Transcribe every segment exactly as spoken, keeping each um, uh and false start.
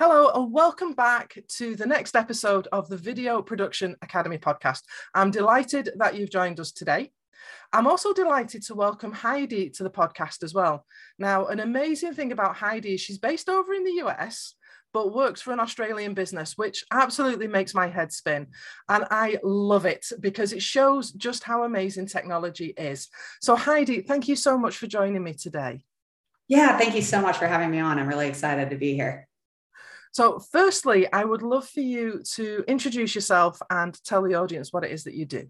Hello and welcome back to the next episode of the Video Production Academy podcast. I'm delighted that you've joined us today. I'm also delighted to welcome Heidi to the podcast as well. Now, an amazing thing about Heidi is she's based over in the U S, but works for an Australian business, which absolutely makes my head spin. And I love it because it shows just how amazing technology is. So Heidi, thank you so much for joining me today. Yeah, thank you so much for having me on. I'm really excited to be here. So firstly, I would love for you to introduce yourself and tell the audience what it is that you do.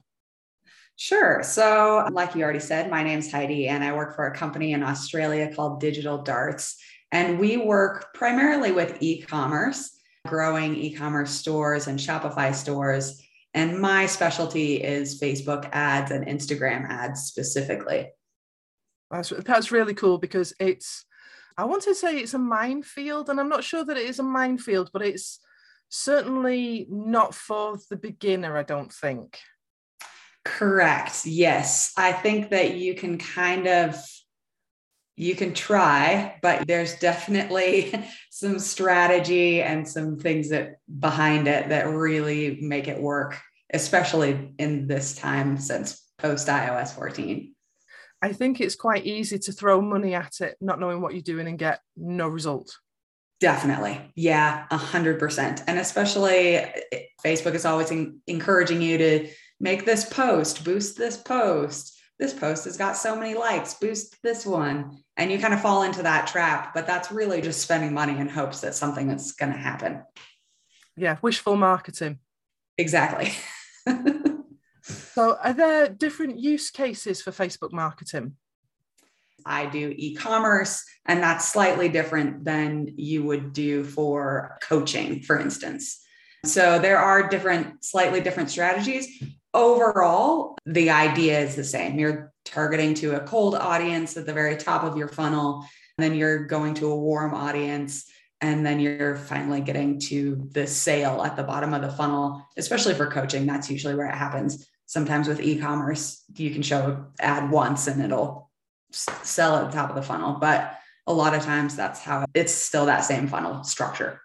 Sure. So like you already said, my name's Heidi and I work for a company in Australia called Digital Darts. And we work primarily with e-commerce, growing e-commerce stores and Shopify stores. And my specialty is Facebook ads and Instagram ads specifically. That's, that's really cool because it's I want to say it's a minefield, and I'm not sure that it is a minefield, but it's certainly not for the beginner, I don't think. Correct. Yes. I think that you can kind of, you can try, but there's definitely some strategy and some things that behind it that really make it work, especially in this time since post i O S fourteen. I think it's quite easy to throw money at it, not knowing what you're doing and get no result. Definitely. Yeah, one hundred percent. And especially Facebook is always in, encouraging you to make this post, boost this post. This post has got so many likes, boost this one. And you kind of fall into that trap, but that's really just spending money in hopes that something is going to happen. Yeah, wishful marketing. Exactly. So are there different use cases for Facebook marketing? I do e-commerce, and that's slightly different than you would do for coaching, for instance. So there are different, slightly different strategies. Overall, the idea is the same. You're targeting to a cold audience at the very top of your funnel, and then you're going to a warm audience, and then you're finally getting to the sale at the bottom of the funnel, especially for coaching. That's usually where it happens. Sometimes with e-commerce, you can show an ad once and it'll sell at the top of the funnel. But a lot of times that's how it's still that same funnel structure.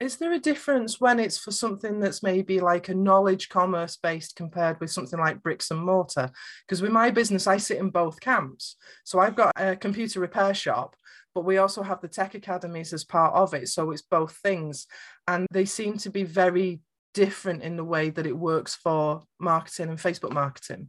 Is there a difference when it's for something that's maybe like a knowledge commerce based compared with something like bricks and mortar? Because with my business, I sit in both camps. So I've got a computer repair shop, but we also have the tech academies as part of it. So it's both things. And they seem to be very different in the way that it works for marketing and Facebook marketing.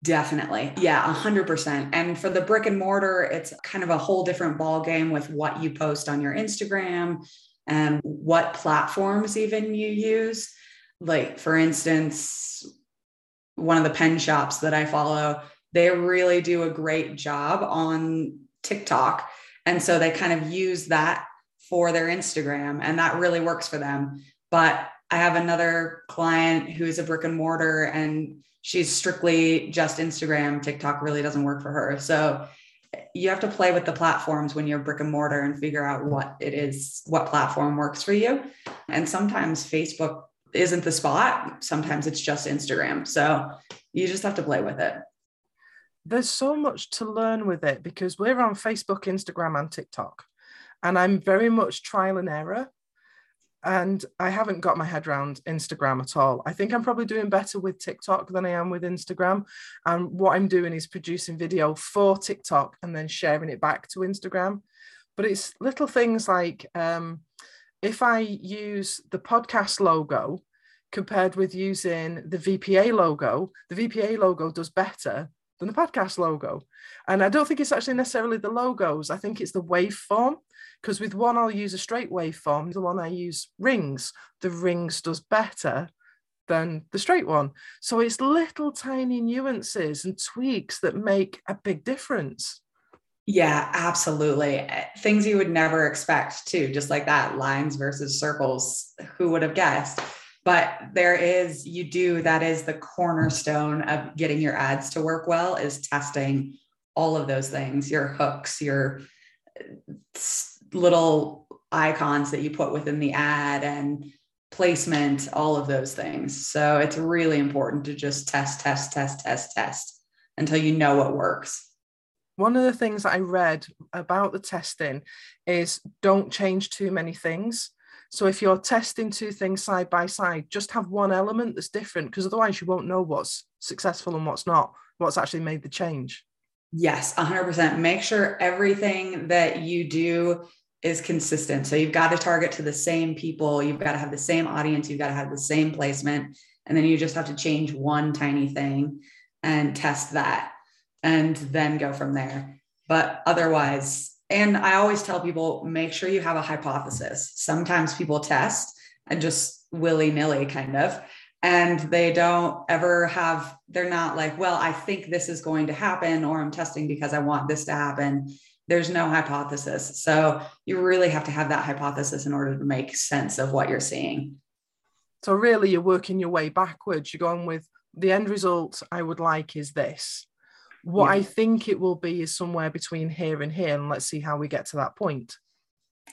Definitely. Yeah, one hundred percent. And for the brick and mortar, it's kind of a whole different ballgame with what you post on your Instagram and what platforms even you use. Like, for instance, one of the pen shops that I follow, they really do a great job on TikTok. And so they kind of use that for their Instagram, and that really works for them. But I have another client who is a brick and mortar, and she's strictly just Instagram. TikTok really doesn't work for her. So you have to play with the platforms when you're brick and mortar and figure out what it is, what platform works for you. And sometimes Facebook isn't the spot. Sometimes it's just Instagram. So you just have to play with it. There's so much to learn with it because we're on Facebook, Instagram, and TikTok. And I'm very much trial and error. And I haven't got my head around Instagram at all. I think I'm probably doing better with TikTok than I am with Instagram. And what I'm doing is producing video for TikTok and then sharing it back to Instagram. But it's little things like um, if I use the podcast logo compared with using the V P A logo, the V P A logo does better than the podcast logo. And I don't think it's actually necessarily the logos. I think it's the waveform, because with one, I'll use a straight waveform. The one I use rings, the rings does better than the straight one. So it's little tiny nuances and tweaks that make a big difference. Yeah, absolutely. Things you would never expect too, just like that, lines versus circles, who would have guessed? But there is, you do, that is the cornerstone of getting your ads to work well, is testing all of those things, your hooks, your little icons that you put within the ad and placement, all of those things. So it's really important to just test, test, test, test, test until you know what works. one of the things that I read about the testing is don't change too many things. So if you're testing two things side by side, just have one element that's different, because otherwise you won't know what's successful and what's not, what's actually made the change. Yes, one hundred percent. Make sure everything that you do is consistent. So you've got to target to the same people. You've got to have the same audience. You've got to have the same placement. And then you just have to change one tiny thing and test that and then go from there. But otherwise, and I always tell people, make sure you have a hypothesis. Sometimes people test and just willy-nilly kind of, and they don't ever have, they're not like, well, I think this is going to happen, or I'm testing because I want this to happen. There's no hypothesis. So you really have to have that hypothesis in order to make sense of what you're seeing. So really you're working your way backwards. You're going with the end result I would like is this. What yeah. I think it will be is somewhere between here and here, and let's see how we get to that point.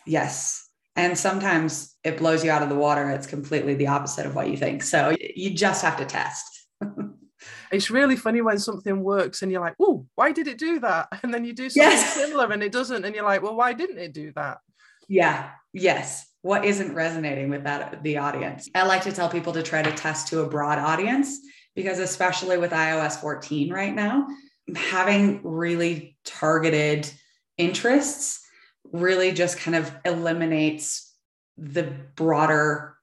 Yes. And sometimes it blows you out of the water. It's completely the opposite of what you think. So you just have to test. It's really funny when something works and you're like, oh, why did it do that? And then you do something yes. similar and it doesn't. And you're like, well, why didn't it do that? Yeah. Yes. What isn't resonating with that, the audience? I like to tell people to try to test to a broad audience, because especially with i O S fourteen right now, having really targeted interests really just kind of eliminates the broader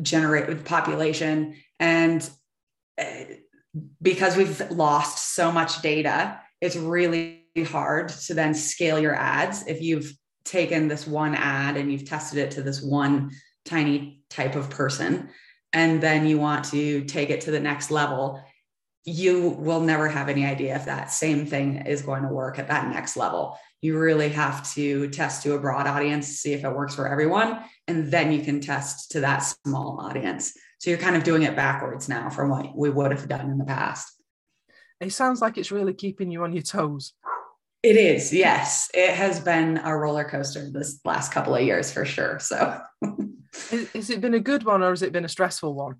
generate population. And because we've lost so much data, it's really hard to then scale your ads. If you've taken this one ad and you've tested it to this one tiny type of person, and then you want to take it to the next level, you will never have any idea if that same thing is going to work at that next level. You really have to test to a broad audience, see if it works for everyone, and then you can test to that small audience. So you're kind of doing it backwards now from what we would have done in the past. It sounds like it's really keeping you on your toes. It is, yes. It has been a roller coaster this last couple of years for sure. So has it been a good one, or has it been a stressful one?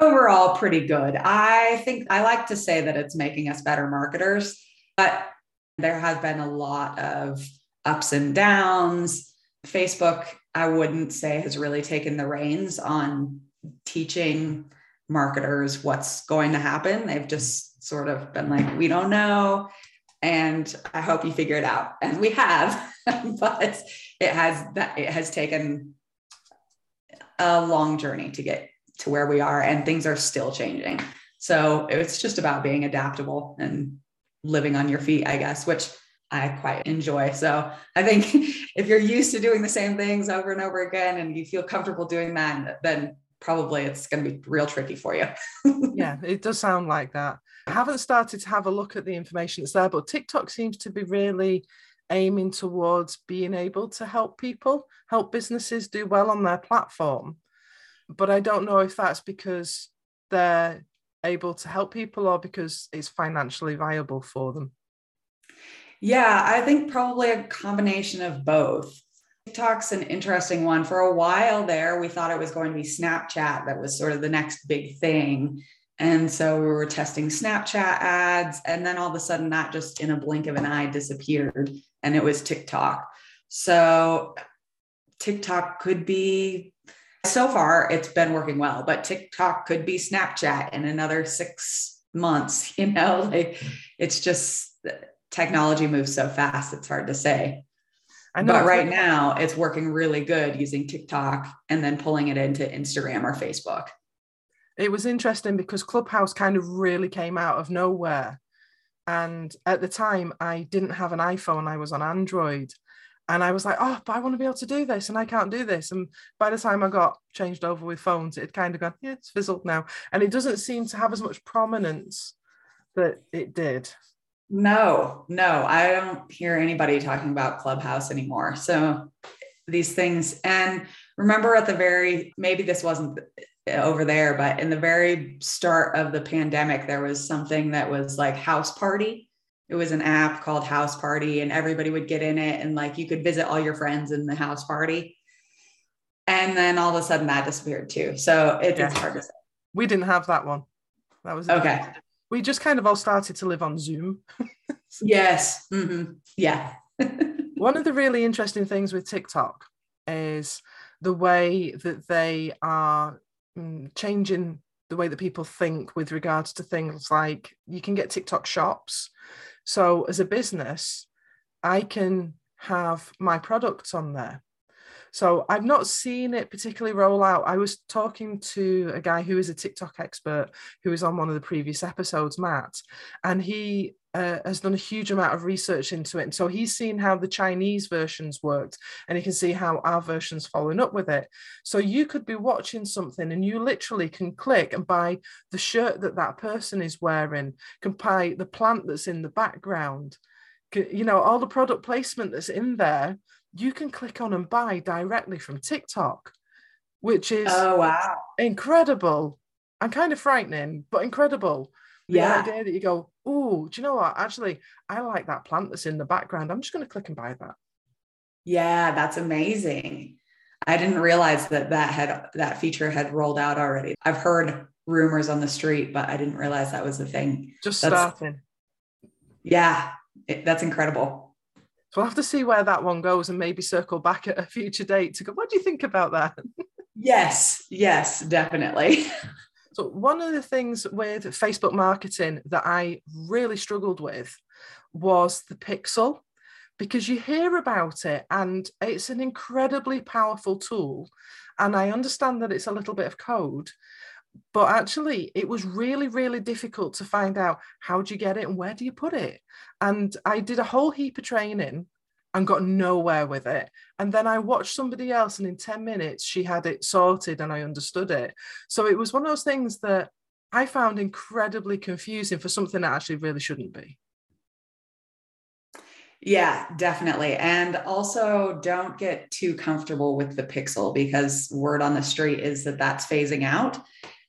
Overall, pretty good. I think I like to say that it's making us better marketers, but there has been a lot of ups and downs. Facebook, I wouldn't say, has really taken the reins on teaching marketers what's going to happen. They've just sort of been like, we don't know, and I hope you figure it out. And we have, but it has it has taken a long journey to get to where we are, and things are still changing. So it's just about being adaptable and living on your feet, I guess, which I quite enjoy. So I think if you're used to doing the same things over and over again, and you feel comfortable doing that, then probably it's going to be real tricky for you. Yeah, it does sound like that. I haven't started to have a look at the information that's there, but TikTok seems to be really aiming towards being able to help people, help businesses do well on their platform. But I don't know if that's because they're able to help people or because it's financially viable for them. Yeah, I think probably a combination of both. TikTok's an interesting one. For a while there, we thought it was going to be Snapchat that was sort of the next big thing. And so we were testing Snapchat ads, and then all of a sudden that just in a blink of an eye disappeared, and it was TikTok. So TikTok could be, so far, it's been working well, but TikTok could be Snapchat in another six months, you know, like it's just technology moves so fast. It's hard to say, I know, but right now it's working really good using TikTok and then pulling it into Instagram or Facebook. It was interesting because Clubhouse kind of really came out of nowhere. And at the time I didn't have an iPhone. I was on Android. And I was like, oh, but I want to be able to do this and I can't do this. And by the time I got changed over with phones, it kind of gone, yeah, it's fizzled now. And it doesn't seem to have as much prominence that it did. No, no, I don't hear anybody talking about Clubhouse anymore. So these things, and remember at the very, maybe this wasn't over there, but in the very start of the pandemic, there was something that was like House Party. It was an app called House Party, and everybody would get in it, and like you could visit all your friends in the house party. And then all of a sudden that disappeared too. So it, yeah. It's hard to say. We didn't have that one. That was okay. we just kind of all started to live on Zoom. Yes. Mm-hmm. Yeah. One of the really interesting things with TikTok is the way that they are changing the way that people think with regards to things like you can get TikTok shops. So as a business, I can have my products on there. So I've not seen it particularly roll out. I was talking to a guy who is a TikTok expert who was on one of the previous episodes, Matt, and he uh, has done a huge amount of research into it. And so he's seen how the Chinese versions worked, and he can see how our version's following up with it. So you could be watching something and you literally can click and buy the shirt that that person is wearing, can buy the plant that's in the background, you know, all the product placement that's in there. You can click on and buy directly from TikTok, which is oh, wow. incredible and kind of frightening, but incredible. The yeah. idea that you go, oh, do you know what? Actually, I like that plant that's in the background. I'm just going to click and buy that. Yeah, that's amazing. I didn't realize that that had that feature had rolled out already. I've heard rumors on the street, but I didn't realize that was a thing. Just that's, starting. Yeah, it, that's incredible. So we'll have to see where that one goes and maybe circle back at a future date to go, what do you think about that? Yes, yes, definitely. So one of the things with Facebook marketing that I really struggled with was the pixel, because you hear about it and it's an incredibly powerful tool. And I understand that it's a little bit of code, but actually it was really, really difficult to find out how do you get it and where do you put it? And I did a whole heap of training and got nowhere with it. And then I watched somebody else and in ten minutes, she had it sorted and I understood it. So it was one of those things that I found incredibly confusing for something that actually really shouldn't be. Yeah, definitely. And also don't get too comfortable with the pixel, because word on the street is that that's phasing out.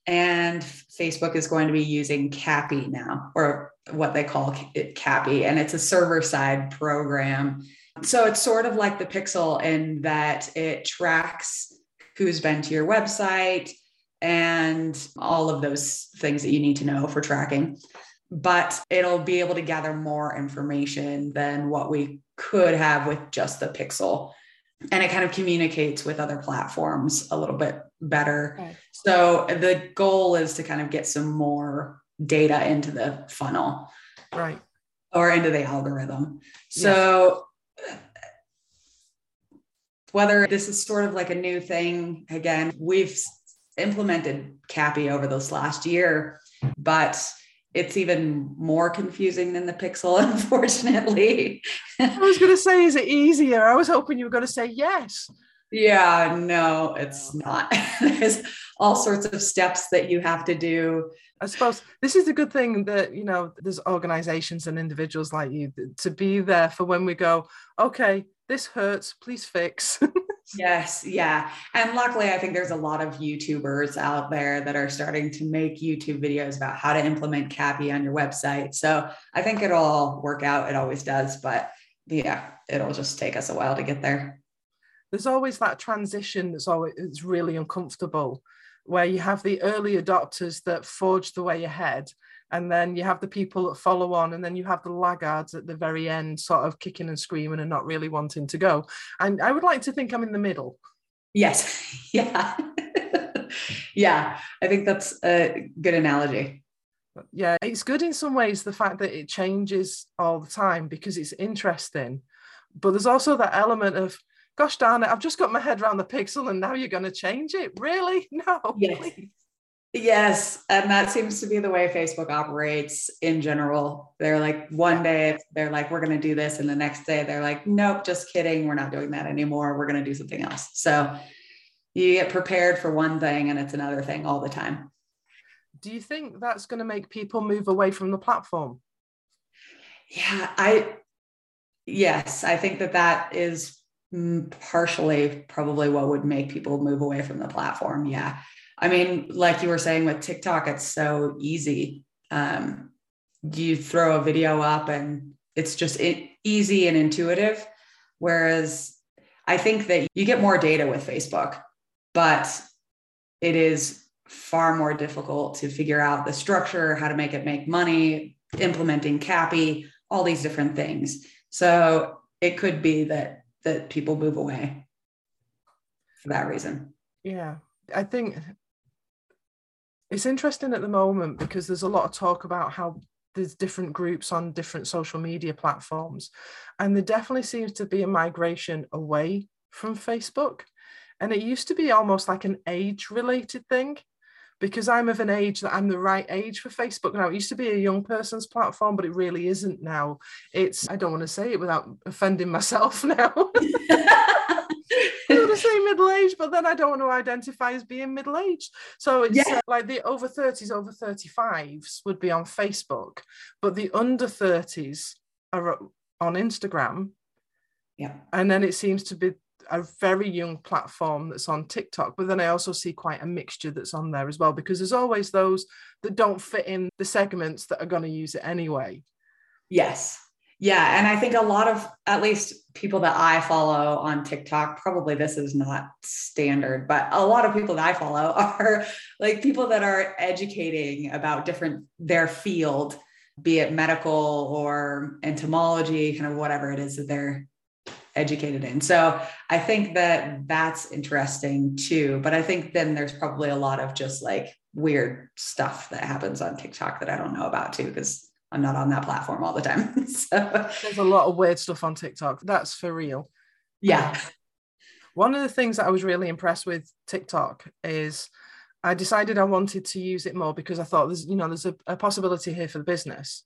And Facebook is going to be using CAPI now, or what they call it, CAPI, and it's a server-side program. So it's sort of like the Pixel in that it tracks who's been to your website and all of those things that you need to know for tracking. But it'll be able to gather more information than what we could have with just the Pixel. And it kind of communicates with other platforms a little bit better. Okay. So the goal is to kind of get some more data into the funnel, right? Or into the algorithm. So yes. Whether this is sort of like a new thing, again, we've implemented CAPI over this last year, but it's even more confusing than the Pixel, unfortunately. I was going to say, is it easier? I was hoping you were going to say yes. Yeah, no, it's not. There's all sorts of steps that you have to do. I suppose this is a good thing that, you know, there's organizations and individuals like you to be there for when we go, okay, this hurts, please fix. Yes. Yeah. And luckily, I think there's a lot of YouTubers out there that are starting to make YouTube videos about how to implement CAPI on your website. So I think it'll all work out. It always does. But yeah, it'll just take us a while to get there. There's always that transition that's always it's really uncomfortable, where you have the early adopters that forge the way ahead. And then you have the people that follow on, and then you have the laggards at the very end sort of kicking and screaming and not really wanting to go. And I would like to think I'm in the middle. Yes. Yeah. Yeah. I think that's a good analogy. Yeah. It's good in some ways, the fact that it changes all the time, because it's interesting. But there's also that element of, gosh darn it, I've just got my head around the pixel and now you're going to change it? Really? No. Yes. Please. Yes. And that seems to be the way Facebook operates in general. They're like, one day they're like, we're going to do this. And the next day they're like, nope, just kidding. We're not doing that anymore. We're going to do something else. So you get prepared for one thing and it's another thing all the time. Do you think that's going to make people move away from the platform? Yeah, I, yes, I think that that is partially probably what would make people move away from the platform. Yeah. I mean, like you were saying with TikTok, it's so easy. Um, you throw a video up and it's just it, easy and intuitive. Whereas I think that you get more data with Facebook, but it is far more difficult to figure out the structure, how to make it make money, implementing CAPI, all these different things. So it could be that that people move away for that reason. Yeah, I think it's interesting at the moment because there's a lot of talk about how there's different groups on different social media platforms. And there definitely seems to be a migration away from Facebook. And it used to be almost like an age-related thing, because I'm of an age that I'm the right age for Facebook now. It used to be a young person's platform, but it really isn't now. It's, I don't want to say it without offending myself now. I want to say middle-aged, but then I don't want to identify as being middle-aged. So it's yeah. uh, like the over thirties, over thirty-fives would be on Facebook, but the under thirties are on Instagram. Yeah. And then it seems to be a very young platform that's on TikTok, but then I also see quite a mixture that's on there as well, because there's always those that don't fit in the segments that are going to use it anyway. Yes. Yeah. And I think a lot of, at least people that I follow on TikTok, probably this is not standard, but a lot of people that I follow are like people that are educating about different, their field, be it medical or entomology, kind of whatever it is that they're educated in. So I think that that's interesting too, but I think then there's probably a lot of just like weird stuff that happens on TikTok that I don't know about too, because I'm not on that platform all the time. So there's a lot of weird stuff on TikTok. That's for real. Yeah. One of the things that I was really impressed with TikTok is I decided I wanted to use it more because I thought there's, you know, there's a, a possibility here for the business.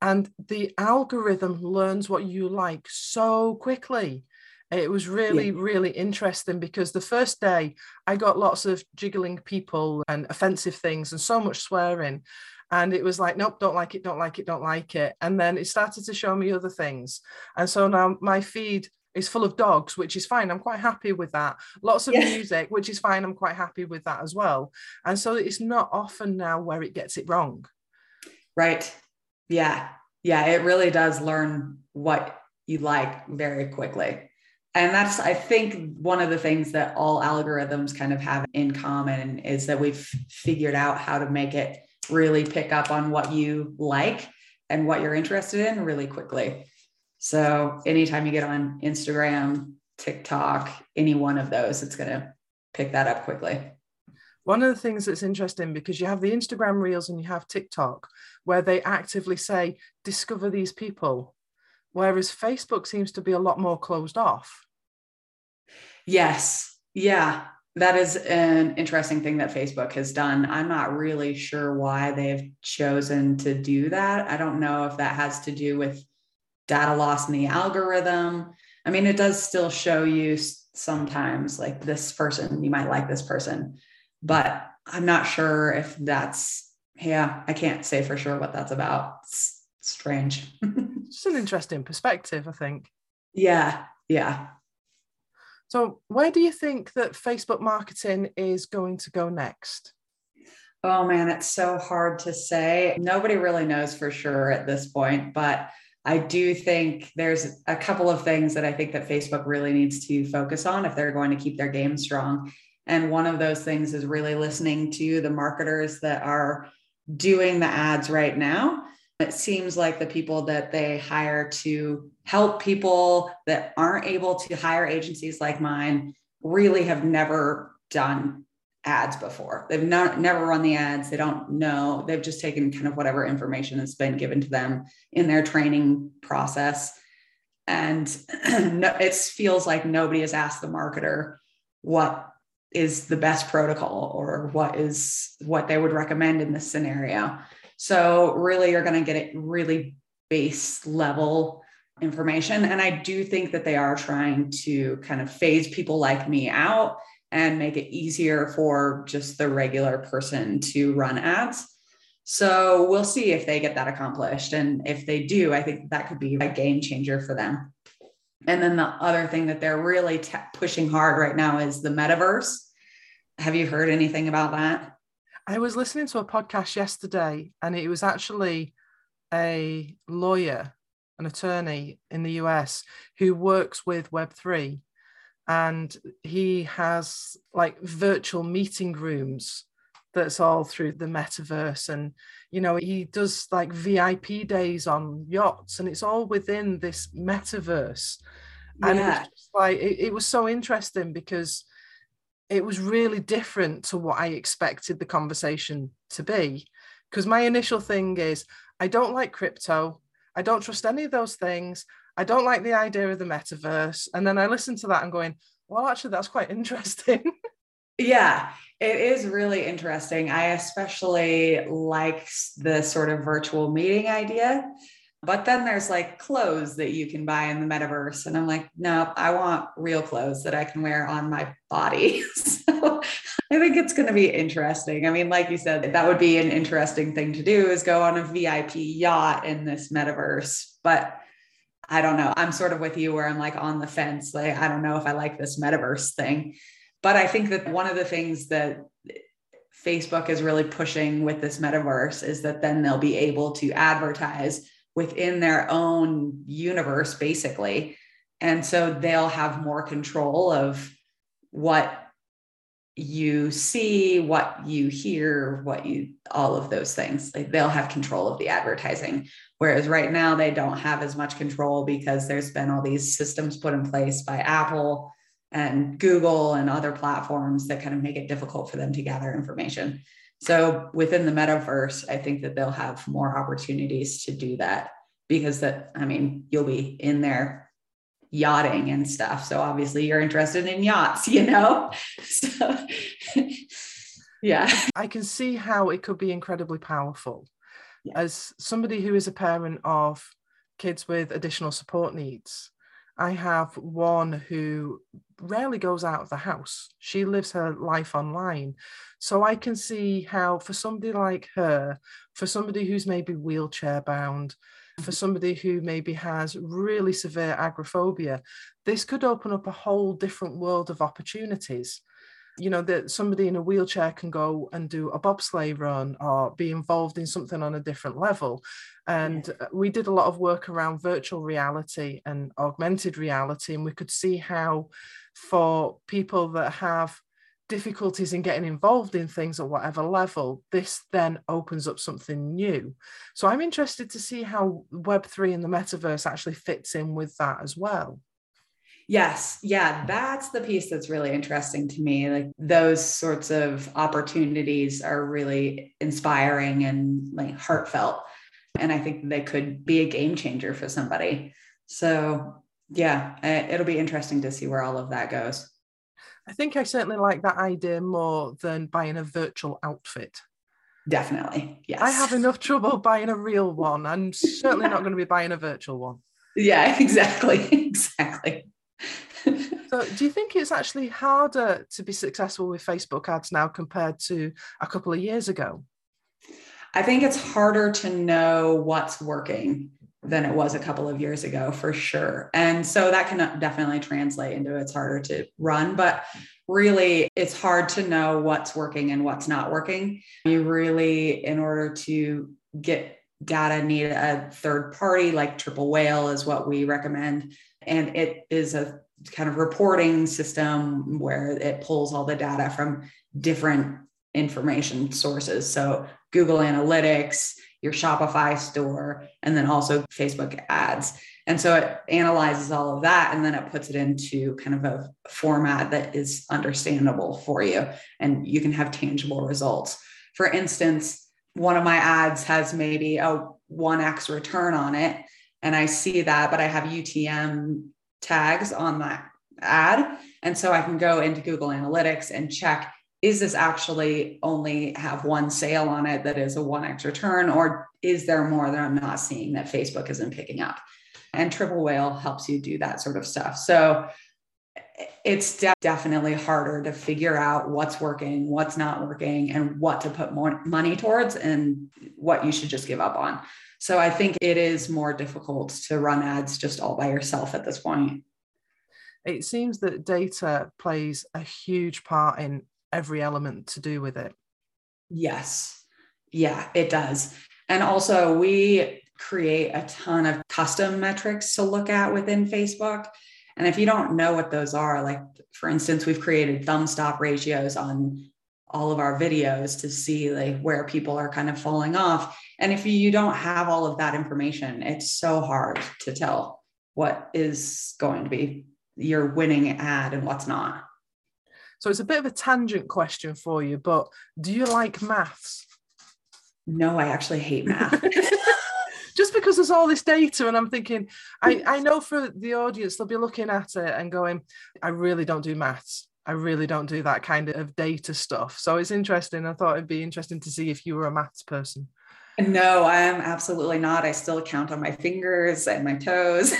And the algorithm learns what you like so quickly. It was really, yeah. really interesting because the first day I got lots of jiggling people and offensive things and so much swearing. And it was like, nope, don't like it, don't like it, don't like it. And then it started to show me other things. And so now my feed is full of dogs, which is fine. I'm quite happy with that. Lots of yes. music, which is fine. I'm quite happy with that as well. And so it's not often now where it gets it wrong. Right. Yeah. Yeah. It really does learn what you like very quickly. And that's, I think, one of the things that all algorithms kind of have in common is that we've figured out how to make it really pick up on what you like and what you're interested in really quickly. So anytime you get on Instagram, TikTok, any one of those, it's going to pick that up quickly. One of the things that's interesting, because you have the Instagram Reels and you have TikTok, where they actively say, discover these people, whereas Facebook seems to be a lot more closed off. Yes. Yeah. That is an interesting thing that Facebook has done. I'm not really sure why they've chosen to do that. I don't know if that has to do with data loss in the algorithm. I mean, it does still show you sometimes like this person, you might like this person. But I'm not sure if that's, yeah, I can't say for sure what that's about. It's strange. It's an interesting perspective, I think. Yeah, yeah. So where do you think that Facebook marketing is going to go next? Oh man, it's so hard to say. Nobody really knows for sure at this point, but I do think there's a couple of things that I think that Facebook really needs to focus on if they're going to keep their game strong. And one of those things is really listening to the marketers that are doing the ads right now. It seems like the people that they hire to help people that aren't able to hire agencies like mine really have never done ads before. They've not, never run the ads. They don't know. They've just taken kind of whatever information has been given to them in their training process. And it feels like nobody has asked the marketer what is the best protocol or what is what they would recommend in this scenario. So really you're going to get it really base level information. And I do think that they are trying to kind of phase people like me out and make it easier for just the regular person to run ads. So we'll see if they get that accomplished. And if they do, I think that could be a game changer for them. And then the other thing that they're really t- pushing hard right now is the metaverse. Have you heard anything about that? I was listening to a podcast yesterday, and it was actually a lawyer, an attorney in the U S who works with web three. And he has like virtual meeting rooms that's all through the metaverse. And, you know, he does like V I P days on yachts, and it's all within this metaverse. Yeah. And it was just like, it, it was so interesting because it was really different to what I expected the conversation to be. Because my initial thing is, I don't like crypto. I don't trust any of those things. I don't like the idea of the metaverse. And then I listened to that and going, well, actually, that's quite interesting. Yeah, it is really interesting. I especially like the sort of virtual meeting idea. But then there's like clothes that you can buy in the metaverse. And I'm like, no, I want real clothes that I can wear on my body. So I think it's going to be interesting. I mean, like you said, that would be an interesting thing to do, is go on a V I P yacht in this metaverse. But I don't know. I'm sort of with you where I'm like on the fence. Like, I don't know if I like this metaverse thing. But I think that one of the things that Facebook is really pushing with this metaverse is that then they'll be able to advertise within their own universe, basically. And so they'll have more control of what you see, what you hear, what you, all of those things. Like, they'll have control of the advertising. Whereas right now they don't have as much control because there's been all these systems put in place by Apple and Google and other platforms that kind of make it difficult for them to gather information. So within the metaverse, I think that they'll have more opportunities to do that, because that, I mean, you'll be in there yachting and stuff. So obviously you're interested in yachts, you know? So yeah. I can see how it could be incredibly powerful. Yeah. As somebody who is a parent of kids with additional support needs, I have one who rarely goes out of the house. She lives her life online. So I can see how for somebody like her, for somebody who's maybe wheelchair bound, for somebody who maybe has really severe agoraphobia, this could open up a whole different world of opportunities. You know, that somebody in a wheelchair can go and do a bobsleigh run or be involved in something on a different level. And yeah. we did a lot of work around virtual reality and augmented reality. And we could see how for people that have difficulties in getting involved in things at whatever level, this then opens up something new. So I'm interested to see how Web three and the metaverse actually fits in with that as well. Yes. Yeah. That's the piece that's really interesting to me. Like, those sorts of opportunities are really inspiring and like heartfelt. And I think they could be a game changer for somebody. So yeah, it'll be interesting to see where all of that goes. I think I certainly like that idea more than buying a virtual outfit. Definitely. Yes. I have enough trouble buying a real one. I'm certainly yeah. not going to be buying a virtual one. Yeah, exactly. Exactly. So do you think it's actually harder to be successful with Facebook ads now compared to a couple of years ago? I think it's harder to know what's working than it was a couple of years ago, for sure. And so that can definitely translate into it's harder to run, but really it's hard to know what's working and what's not working. You really, in order to get data, need a third party, like Triple Whale is what we recommend. And it is a kind of reporting system where it pulls all the data from different information sources. So Google Analytics, your Shopify store, and then also Facebook ads. And so it analyzes all of that, and then it puts it into kind of a format that is understandable for you, and you can have tangible results. For instance, one of my ads has maybe a one x return on it, and I see that, but I have U T M tags on that ad. And so I can go into Google Analytics and check, is this actually only have one sale on it that is a one x return, or is there more that I'm not seeing that Facebook isn't picking up? And Triple Whale helps you do that sort of stuff. So it's de- definitely harder to figure out what's working, what's not working, and what to put more money towards and what you should just give up on. So I think it is more difficult to run ads just all by yourself at this point. It seems that data plays a huge part in every element to do with it. Yes. Yeah, it does. And also we create a ton of custom metrics to look at within Facebook. And if you don't know what those are, like for instance, we've created thumb stop ratios on all of our videos to see like where people are kind of falling off. And if you don't have all of that information, it's so hard to tell what is going to be your winning ad and what's not. So it's a bit of a tangent question for you, but do you like maths? No, I actually hate math. Just because there's all this data and I'm thinking, I, I know for the audience, they'll be looking at it and going, I really don't do maths. I really don't do that kind of data stuff. So it's interesting. I thought it'd be interesting to see if you were a maths person. No, I'm absolutely not. I still count on my fingers and my toes.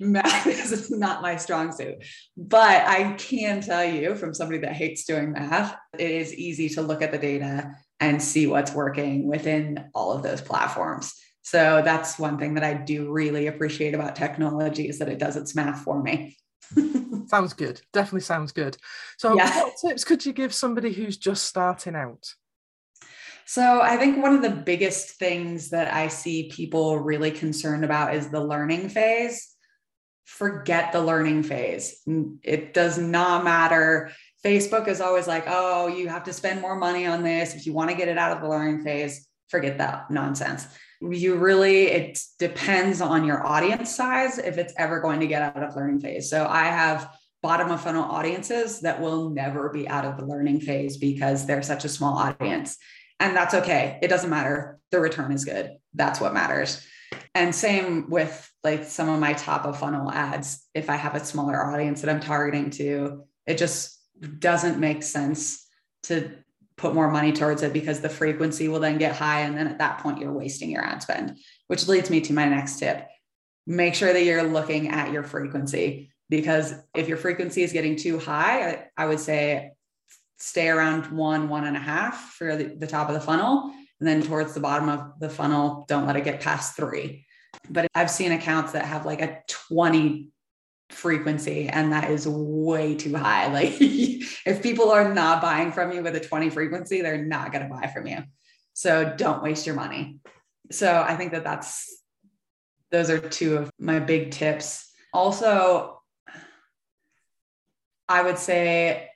Math is not my strong suit, but I can tell you from somebody that hates doing math, it is easy to look at the data and see what's working within all of those platforms. So that's one thing that I do really appreciate about technology, is that it does its math for me. Sounds good. Definitely sounds good. So yeah. What tips could you give somebody who's just starting out? So I think one of the biggest things that I see people really concerned about is the learning phase. Forget the learning phase. It does not matter. Facebook is always like, oh, you have to spend more money on this if you want to get it out of the learning phase. Forget that nonsense. You really, it depends on your audience size if it's ever going to get out of learning phase. So I have bottom of funnel audiences that will never be out of the learning phase because they're such a small audience. And that's okay. It doesn't matter. The return is good. That's what matters. And same with like some of my top of funnel ads. If I have a smaller audience that I'm targeting to, it just doesn't make sense to put more money towards it because the frequency will then get high. And then at that point, you're wasting your ad spend, which leads me to my next tip. Make sure that you're looking at your frequency, because if your frequency is getting too high, I, I would say stay around one, one and a half for the, the top of the funnel. And then towards the bottom of the funnel, don't let it get past three. But I've seen accounts that have like a twenty frequency, and that is way too high. Like if people are not buying from you with a twenty frequency, they're not going to buy from you. So don't waste your money. So I think that that's, those are two of my big tips. Also, I would say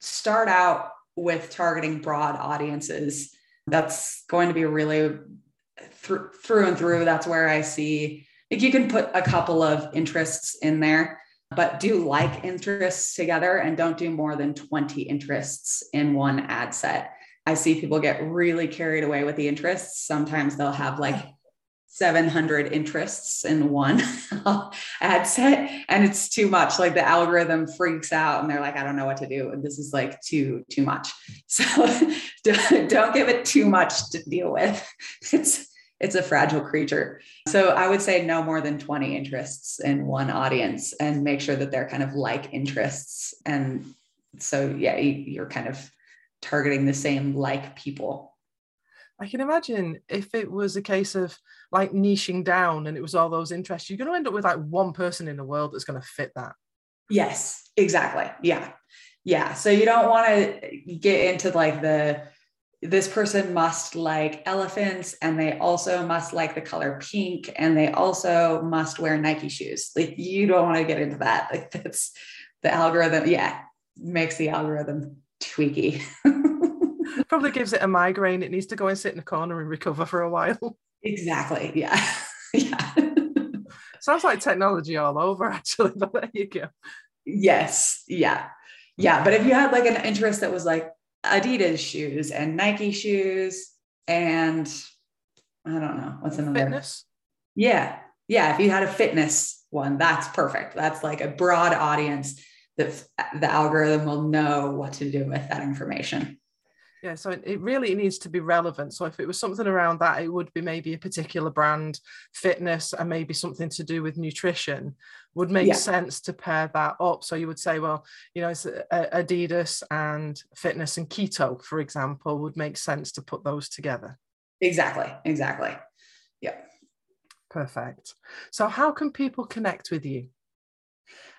start out with targeting broad audiences. That's going to be really through, through and through. That's where I see, like, you can put a couple of interests in there, but do like interests together and don't do more than twenty interests in one ad set. I see people get really carried away with the interests. Sometimes they'll have like seven hundred interests in one ad set, and it's too much. Like the algorithm freaks out and they're like, I don't know what to do. And this is like too, too much. So don't give it too much to deal with. It's, it's a fragile creature. So I would say no more than twenty interests in one audience, and make sure that they're kind of like interests. And so, yeah, you're kind of targeting the same like people. I can imagine if it was a case of like niching down and it was all those interests, you're going to end up with like one person in the world that's going to fit that. Yes, exactly. Yeah. Yeah. So you don't want to get into like the, this person must like elephants and they also must like the color pink and they also must wear Nike shoes. Like you don't want to get into that. Like that's the algorithm. Yeah. Makes the algorithm tweaky. Probably gives it a migraine. It needs to go and sit in a corner and recover for a while. Exactly. Yeah. Yeah. Sounds like technology all over, actually, but there you go. Yes. Yeah. Yeah. But if you had like an interest that was like Adidas shoes and Nike shoes and I don't know, what's another? Fitness. Yeah. Yeah. If you had a fitness one, that's perfect. That's like a broad audience that the algorithm will know what to do with that information. Yeah, so it really needs to be relevant. So if it was something around that, it would be maybe a particular brand, fitness, and maybe something to do with nutrition would make yeah. sense to pair that up. So you would say, well, you know, it's Adidas and fitness and keto, for example, would make sense to put those together. Exactly, exactly. Yeah. Perfect. So how can people connect with you?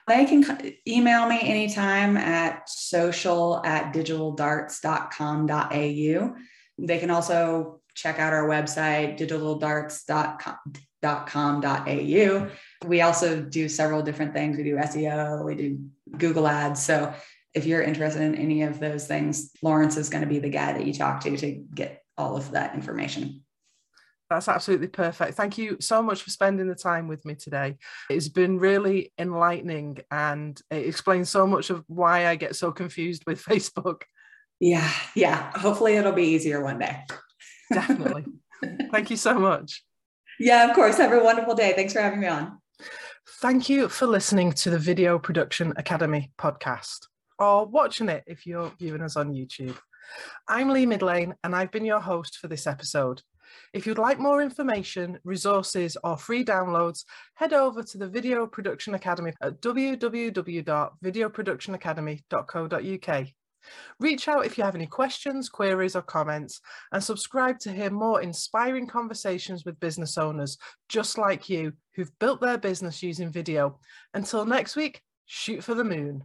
They can email me anytime at social at digital darts dot com dot a u. They can also check out our website, digital darts dot com dot a u. We also do several different things. We do S E O, we do Google ads. So if you're interested in any of those things, Lawrence is going to be the guy that you talk to to get all of that information. That's absolutely perfect. Thank you so much for spending the time with me today. It's been really enlightening, and it explains so much of why I get so confused with Facebook. Yeah, yeah. Hopefully it'll be easier one day. Definitely. Thank you so much. Yeah, of course. Have a wonderful day. Thanks for having me on. Thank you for listening to the Video Production Academy podcast, or watching it if you're viewing us on YouTube. I'm Lee Midlane, and I've been your host for this episode. If you'd like more information, resources, or free downloads, head over to the Video Production Academy at w w w dot video production academy dot co dot u k. Reach out if you have any questions, queries, or comments, and subscribe to hear more inspiring conversations with business owners just like you who've built their business using video. Until next week, shoot for the moon.